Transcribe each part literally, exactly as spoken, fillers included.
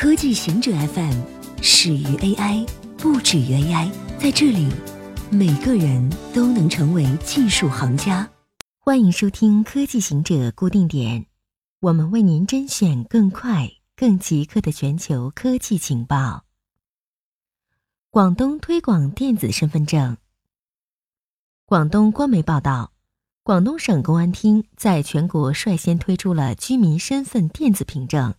科技行者 F M 始于 A I， 不止于 A I， 在这里，每个人都能成为技术行家。欢迎收听科技行者固定点，我们为您甄选更快、更即刻的全球科技情报。广东推广电子身份证。广东官媒报道，广东省公安厅在全国率先推出了居民身份电子凭证。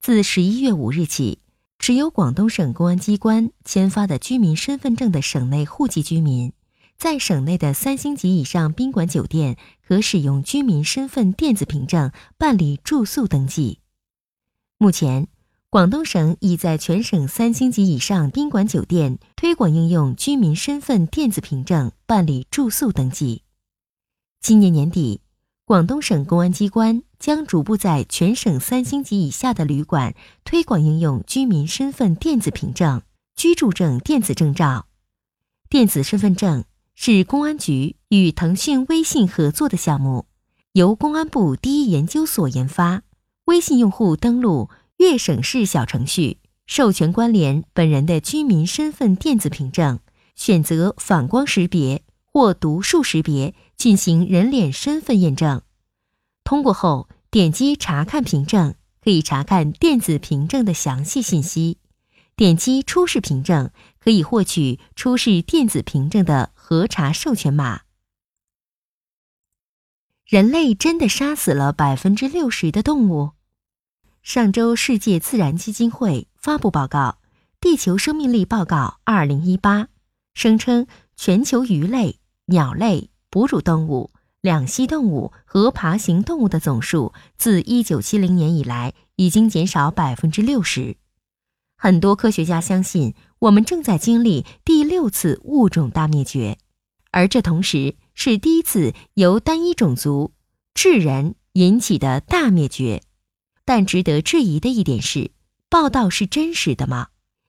自十一月五日起，持有广东省公安机关签发的居民身份证的省内户籍居民，在省内的三星级以上宾馆酒店可使用居民身份电子凭证办理住宿登记。目前，广东省已在全省三星级以上宾馆酒店推广应用居民身份电子凭证办理住宿登记。今年年底，广东省公安机关将逐步在全省三星级以下的旅馆推广应用居民身份电子凭证、居住证电子证照。电子身份证是公安局与腾讯微信合作的项目，由公安部第一研究所研发，微信用户登录粤省市小程序，授权关联本人的居民身份电子凭证，选择反光识别或读数识别进行人脸身份验证，通过后点击查看凭证，可以查看电子凭证的详细信息，点击出示凭证，可以获取出示电子凭证的核查授权码。人类真的杀死了 百分之六十 的动物？上周世界自然基金会发布报告《地球生命力报告二零一八》，声称全球鱼类、鸟类、哺乳动物、两栖动物和爬行动物的总数自一九七零年以来已经减少 百分之六十。 很多科学家相信，我们正在经历第六次物种大灭绝，而这同时是第一次由单一种族智人引起的大灭绝。但值得质疑的一点是，报道是真实的吗？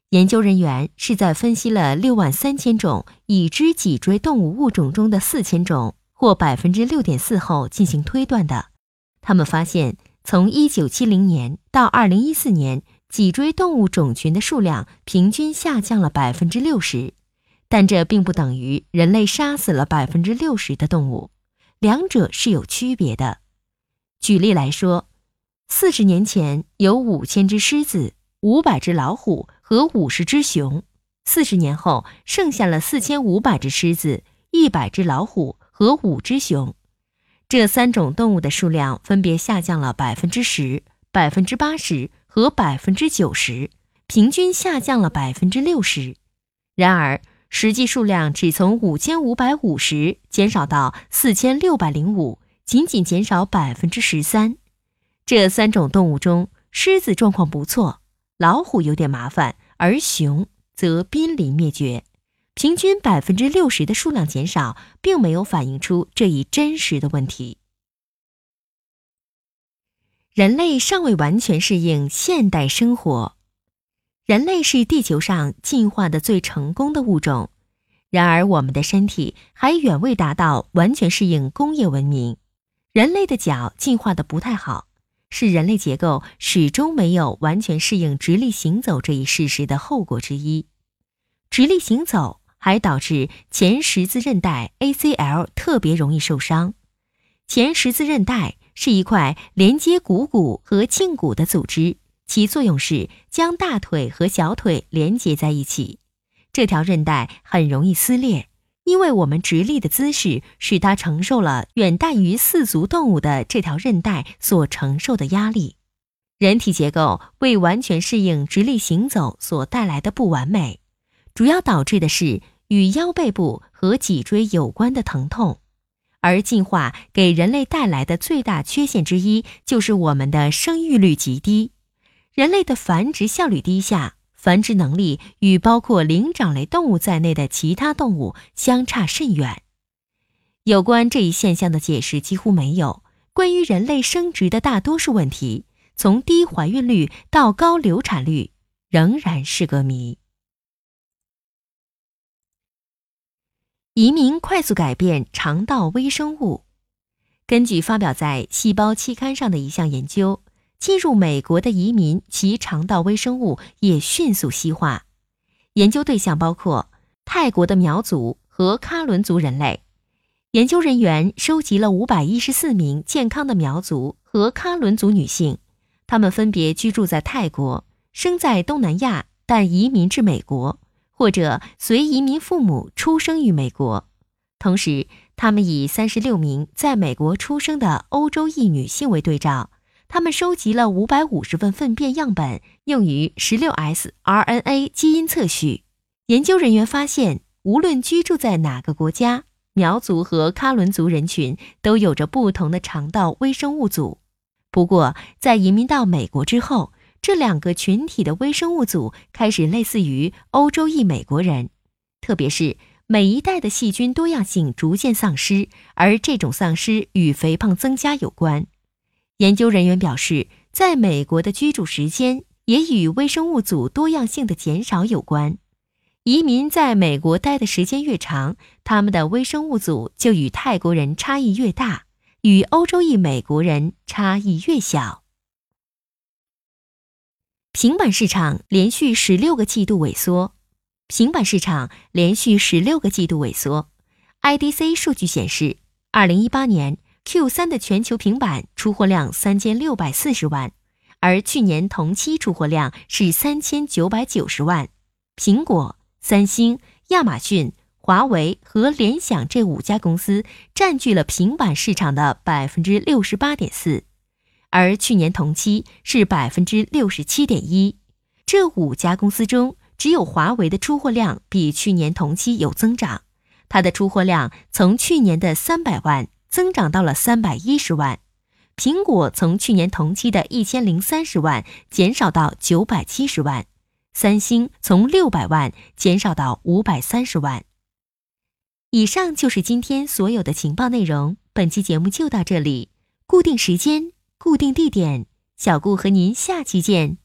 研究人员是在分析了六万三千种已知脊椎动物物种中的四千种，或 百分之六点四 后进行推断的。他们发现，从一九七零年到二零一四年，脊椎动物种群的数量平均下降了 百分之六十， 但这并不等于人类杀死了 百分之六十 的动物，两者是有区别的。举例来说，四十年前有五千只狮子、五百只老虎和五十只熊，四十年后剩下了四千五百只狮子、一百只老虎和五只熊。这三种动物的数量分别下降了 百分之十、百分之八十 和 百分之九十， 平均下降了 百分之六十。 然而，实际数量只从五千五百五十减少到四千六百零五，仅仅减少 百分之十三。 这三种动物中，狮子状况不错，老虎有点麻烦，而熊则濒临灭绝。平均 百分之六十 的数量减少并没有反映出这一真实的问题。人类尚未完全适应现代生活。人类是地球上进化的最成功的物种，然而我们的身体还远未达到完全适应工业文明。人类的脚进化得不太好，是人类结构始终没有完全适应直立行走这一事实的后果之一。直立行走还导致前十字韧带 A C L 特别容易受伤。前十字韧带是一块连接股骨和胫骨的组织，其作用是将大腿和小腿连接在一起。这条韧带很容易撕裂，因为我们直立的姿势使它承受了远大于四足动物的这条韧带所承受的压力。人体结构未完全适应直立行走所带来的不完美，主要导致的是与腰背部和脊椎有关的疼痛。而进化给人类带来的最大缺陷之一，就是我们的生育率极低。人类的繁殖效率低下，繁殖能力与包括灵长类动物在内的其他动物相差甚远。有关这一现象的解释几乎没有。关于人类生殖的大多数问题，从低怀孕率到高流产率，仍然是个谜。移民快速改变肠道微生物。根据发表在《细胞》期刊上的一项研究，进入美国的移民其肠道微生物也迅速西化。研究对象包括泰国的苗族和喀伦族人类。研究人员收集了五百一十四名健康的苗族和喀伦族女性，她们分别居住在泰国，生在东南亚但移民至美国，或者随移民父母出生于美国。同时，他们以三十六名在美国出生的欧洲裔女性为对照，他们收集了五百五十份粪便样本用于 十六S R N A 基因测序。研究人员发现，无论居住在哪个国家，苗族和喀伦族人群都有着不同的肠道微生物组。不过，在移民到美国之后，这两个群体的微生物组开始类似于欧洲裔美国人，特别是每一代的细菌多样性逐渐丧失，而这种丧失与肥胖增加有关。研究人员表示，在美国的居住时间也与微生物组多样性的减少有关。移民在美国待的时间越长，他们的微生物组就与泰国人差异越大，与欧洲裔美国人差异越小。平板市场连续十六个季度萎缩。平板市场连续十六个季度萎缩。I D C 数据显示，二零一八年 Q 三 的全球平板出货量三千六百四十万，而去年同期出货量是三千九百九十万。苹果、三星、亚马逊、华为和联想这五家公司占据了平板市场的 百分之六十八点四， 而去年同期是 百分之六十七点一。 这五家公司中，只有华为的出货量比去年同期有增长，它的出货量从去年的三百万增长到了三百一十万，苹果从去年同期的一千零三十万减少到九百七十万，三星从六百万减少到五百三十万。以上就是今天所有的情报内容，本期节目就到这里，固定时间，固定地点，小顾和您下期见。